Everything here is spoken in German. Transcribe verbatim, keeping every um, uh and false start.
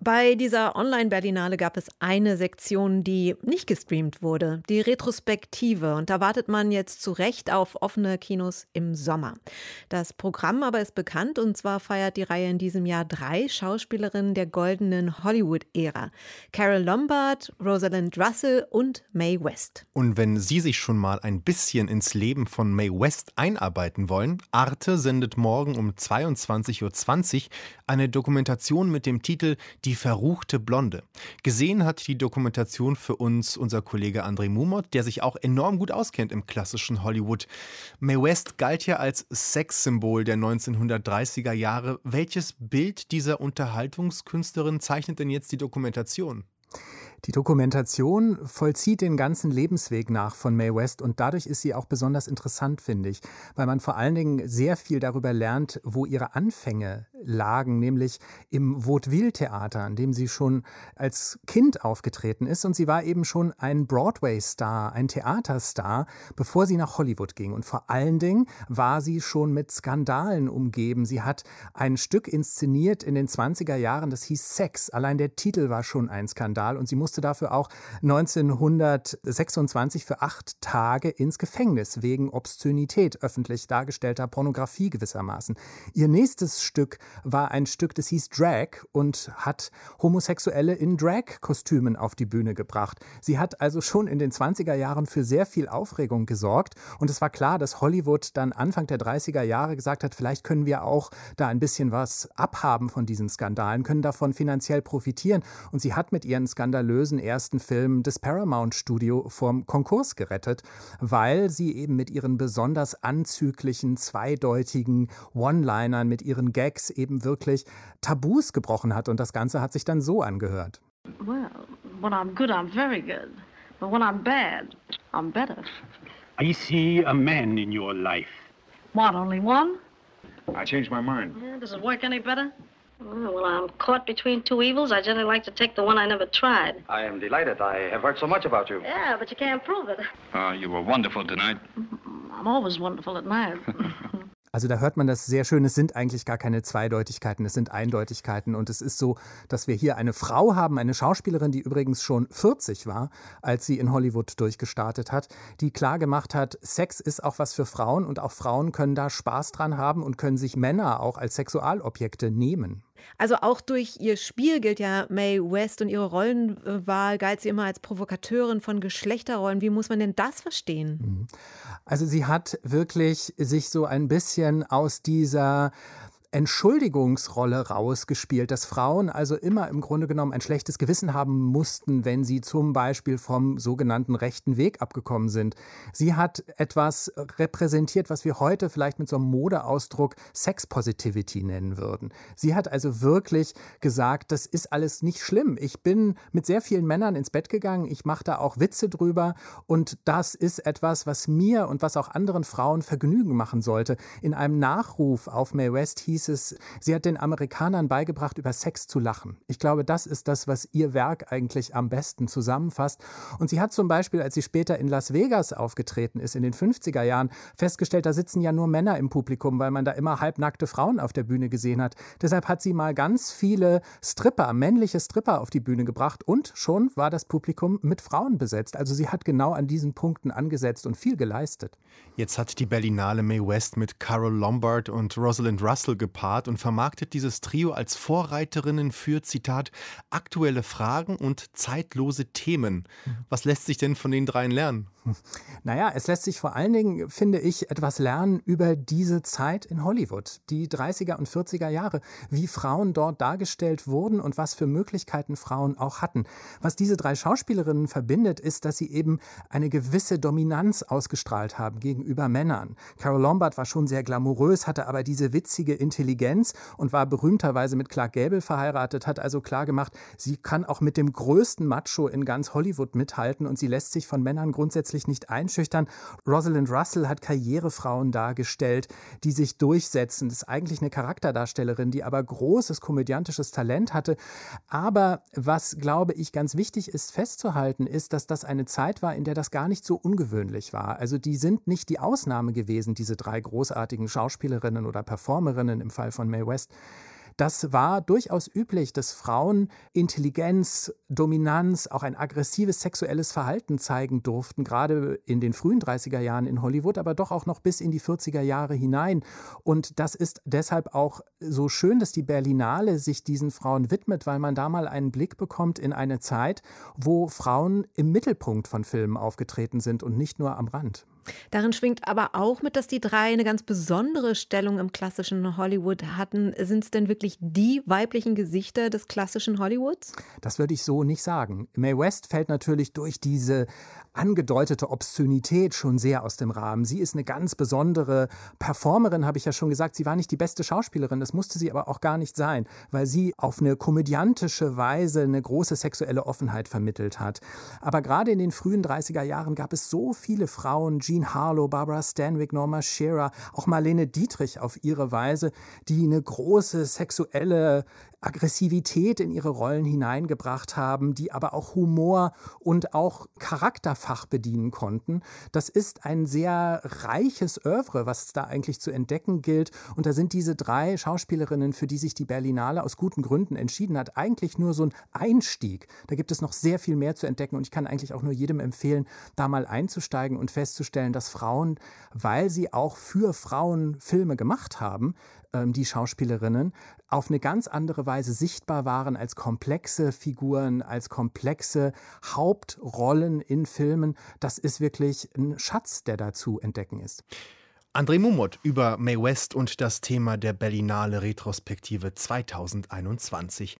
Bei dieser Online-Berlinale gab es eine Sektion, die nicht gestreamt wurde, die Retrospektive. Und da wartet man jetzt zu Recht auf offene Kinos im Sommer. Das Programm aber ist bekannt, und zwar feiert die Reihe in diesem Jahr drei Schauspielerinnen der goldenen Hollywood-Ära. Carol Lombard, Rosalind Russell und Mae West. Und wenn Sie sich schon mal ein bisschen ins Leben von Mae West einarbeiten wollen, Arte sendet morgen um zweiundzwanzig Uhr zwanzig eine Dokumentation mit dem Titel Die Die verruchte Blonde. Gesehen hat die Dokumentation für uns unser Kollege André Mumot, der sich auch enorm gut auskennt im klassischen Hollywood. Mae West galt ja als Sexsymbol der neunzehnhundertdreißiger Jahre. Welches Bild dieser Unterhaltungskünstlerin zeichnet denn jetzt die Dokumentation? Die Dokumentation vollzieht den ganzen Lebensweg nach von Mae West, und dadurch ist sie auch besonders interessant, finde ich, weil man vor allen Dingen sehr viel darüber lernt, wo ihre Anfänge lagen, nämlich im Vaudeville-Theater, in dem sie schon als Kind aufgetreten ist, und sie war eben schon ein Broadway-Star, ein Theaterstar, bevor sie nach Hollywood ging, und vor allen Dingen war sie schon mit Skandalen umgeben. Sie hat ein Stück inszeniert in den zwanziger Jahren, das hieß Sex, allein der Titel war schon ein Skandal, und sie musste dafür auch neunzehnhundertsechsundzwanzig für acht Tage ins Gefängnis wegen Obszönität, öffentlich dargestellter Pornografie gewissermaßen. Ihr nächstes Stück war ein Stück, das hieß Drag und hat Homosexuelle in Drag-Kostümen auf die Bühne gebracht. Sie hat also schon in den zwanziger Jahren für sehr viel Aufregung gesorgt, und es war klar, dass Hollywood dann Anfang der dreißiger Jahre gesagt hat, vielleicht können wir auch da ein bisschen was abhaben von diesen Skandalen, können davon finanziell profitieren, und sie hat mit ihren skandalösen ersten Film des Paramount-Studio vom Konkurs gerettet, weil sie eben mit ihren besonders anzüglichen, zweideutigen One-Linern, mit ihren Gags eben wirklich Tabus gebrochen hat, und das Ganze hat sich dann so angehört. Well, when I'm good, I'm very good. But when I'm bad, I'm better. I see a man in your life. What, only one? I changed my mind. Yeah, does it work any better? Well, I'm caught between two evils. I generally like to take the one I never tried. I am delighted. I have heard so much about you. Yeah, but you can't prove it. Uh, you were wonderful tonight. I'm always wonderful at night. Also da hört man das sehr schön, es sind eigentlich gar keine Zweideutigkeiten, es sind Eindeutigkeiten, und es ist so, dass wir hier eine Frau haben, eine Schauspielerin, die übrigens schon vierzig war, als sie in Hollywood durchgestartet hat, die klar gemacht hat, Sex ist auch was für Frauen, und auch Frauen können da Spaß dran haben und können sich Männer auch als Sexualobjekte nehmen. Also auch durch ihr Spiel gilt ja Mae West, und ihre Rollenwahl galt sie immer als Provokateurin von Geschlechterrollen. Wie muss man denn das verstehen? Also sie hat wirklich sich so ein bisschen aus dieser Entschuldigungsrolle rausgespielt, dass Frauen also immer im Grunde genommen ein schlechtes Gewissen haben mussten, wenn sie zum Beispiel vom sogenannten rechten Weg abgekommen sind. Sie hat etwas repräsentiert, was wir heute vielleicht mit so einem Modeausdruck Sex-Positivity nennen würden. Sie hat also wirklich gesagt, das ist alles nicht schlimm. Ich bin mit sehr vielen Männern ins Bett gegangen, ich mache da auch Witze drüber, und das ist etwas, was mir und was auch anderen Frauen Vergnügen machen sollte. In einem Nachruf auf Mae West hieß es, sie hat den Amerikanern beigebracht, über Sex zu lachen. Ich glaube, das ist das, was ihr Werk eigentlich am besten zusammenfasst. Und sie hat zum Beispiel, als sie später in Las Vegas aufgetreten ist, in den fünfziger Jahren, festgestellt, da sitzen ja nur Männer im Publikum, weil man da immer halbnackte Frauen auf der Bühne gesehen hat. Deshalb hat sie mal ganz viele Stripper, männliche Stripper auf die Bühne gebracht, und schon war das Publikum mit Frauen besetzt. Also sie hat genau an diesen Punkten angesetzt und viel geleistet. Jetzt hat die Berlinale Mae West mit Carol Lombard und Rosalind Russell gepaart und vermarktet dieses Trio als Vorreiterinnen für, Zitat, aktuelle Fragen und zeitlose Themen. Was lässt sich denn von den dreien lernen? Naja, es lässt sich vor allen Dingen, finde ich, etwas lernen über diese Zeit in Hollywood, die dreißiger und vierziger Jahre, wie Frauen dort dargestellt wurden und was für Möglichkeiten Frauen auch hatten. Was diese drei Schauspielerinnen verbindet, ist, dass sie eben eine gewisse Dominanz ausgestrahlt haben gegenüber Männern. Carol Lombard war schon sehr glamourös, hatte aber diese witzige Intelligenz Intelligenz und war berühmterweise mit Clark Gable verheiratet, hat also klar gemacht, sie kann auch mit dem größten Macho in ganz Hollywood mithalten und sie lässt sich von Männern grundsätzlich nicht einschüchtern. Rosalind Russell hat Karrierefrauen dargestellt, die sich durchsetzen. Das ist eigentlich eine Charakterdarstellerin, die aber großes komödiantisches Talent hatte. Aber was, glaube ich, ganz wichtig ist festzuhalten, ist, dass das eine Zeit war, in der das gar nicht so ungewöhnlich war. Also die sind nicht die Ausnahme gewesen, diese drei großartigen Schauspielerinnen oder Performerinnen im Fall von Mae West. Das war durchaus üblich, dass Frauen Intelligenz, Dominanz, auch ein aggressives sexuelles Verhalten zeigen durften, gerade in den frühen dreißiger Jahren in Hollywood, aber doch auch noch bis in die vierziger Jahre hinein. Und das ist deshalb auch so schön, dass die Berlinale sich diesen Frauen widmet, weil man da mal einen Blick bekommt in eine Zeit, wo Frauen im Mittelpunkt von Filmen aufgetreten sind und nicht nur am Rand. Darin schwingt aber auch mit, dass die drei eine ganz besondere Stellung im klassischen Hollywood hatten. Sind es denn wirklich die weiblichen Gesichter des klassischen Hollywoods? Das würde ich so nicht sagen. Mae West fällt natürlich durch diese angedeutete Obszönität schon sehr aus dem Rahmen. Sie ist eine ganz besondere Performerin, habe ich ja schon gesagt. Sie war nicht die beste Schauspielerin, das musste sie aber auch gar nicht sein, weil sie auf eine komödiantische Weise eine große sexuelle Offenheit vermittelt hat. Aber gerade in den frühen dreißiger Jahren gab es so viele Frauen, Harlow, Barbara Stanwyck, Norma Shearer, auch Marlene Dietrich auf ihre Weise, die eine große sexuelle Aggressivität in ihre Rollen hineingebracht haben, die aber auch Humor und auch Charakterfach bedienen konnten. Das ist ein sehr reiches Œuvre, was da eigentlich zu entdecken gilt. Und da sind diese drei Schauspielerinnen, für die sich die Berlinale aus guten Gründen entschieden hat, eigentlich nur so ein Einstieg. Da gibt es noch sehr viel mehr zu entdecken und ich kann eigentlich auch nur jedem empfehlen, da mal einzusteigen und festzustellen, dass Frauen, weil sie auch für Frauen Filme gemacht haben, ähm, die Schauspielerinnen, auf eine ganz andere Weise sichtbar waren als komplexe Figuren, als komplexe Hauptrollen in Filmen. Das ist wirklich ein Schatz, der da zu entdecken ist. André Mumot über Mae West und das Thema der Berlinale Retrospektive zweitausendeinundzwanzig.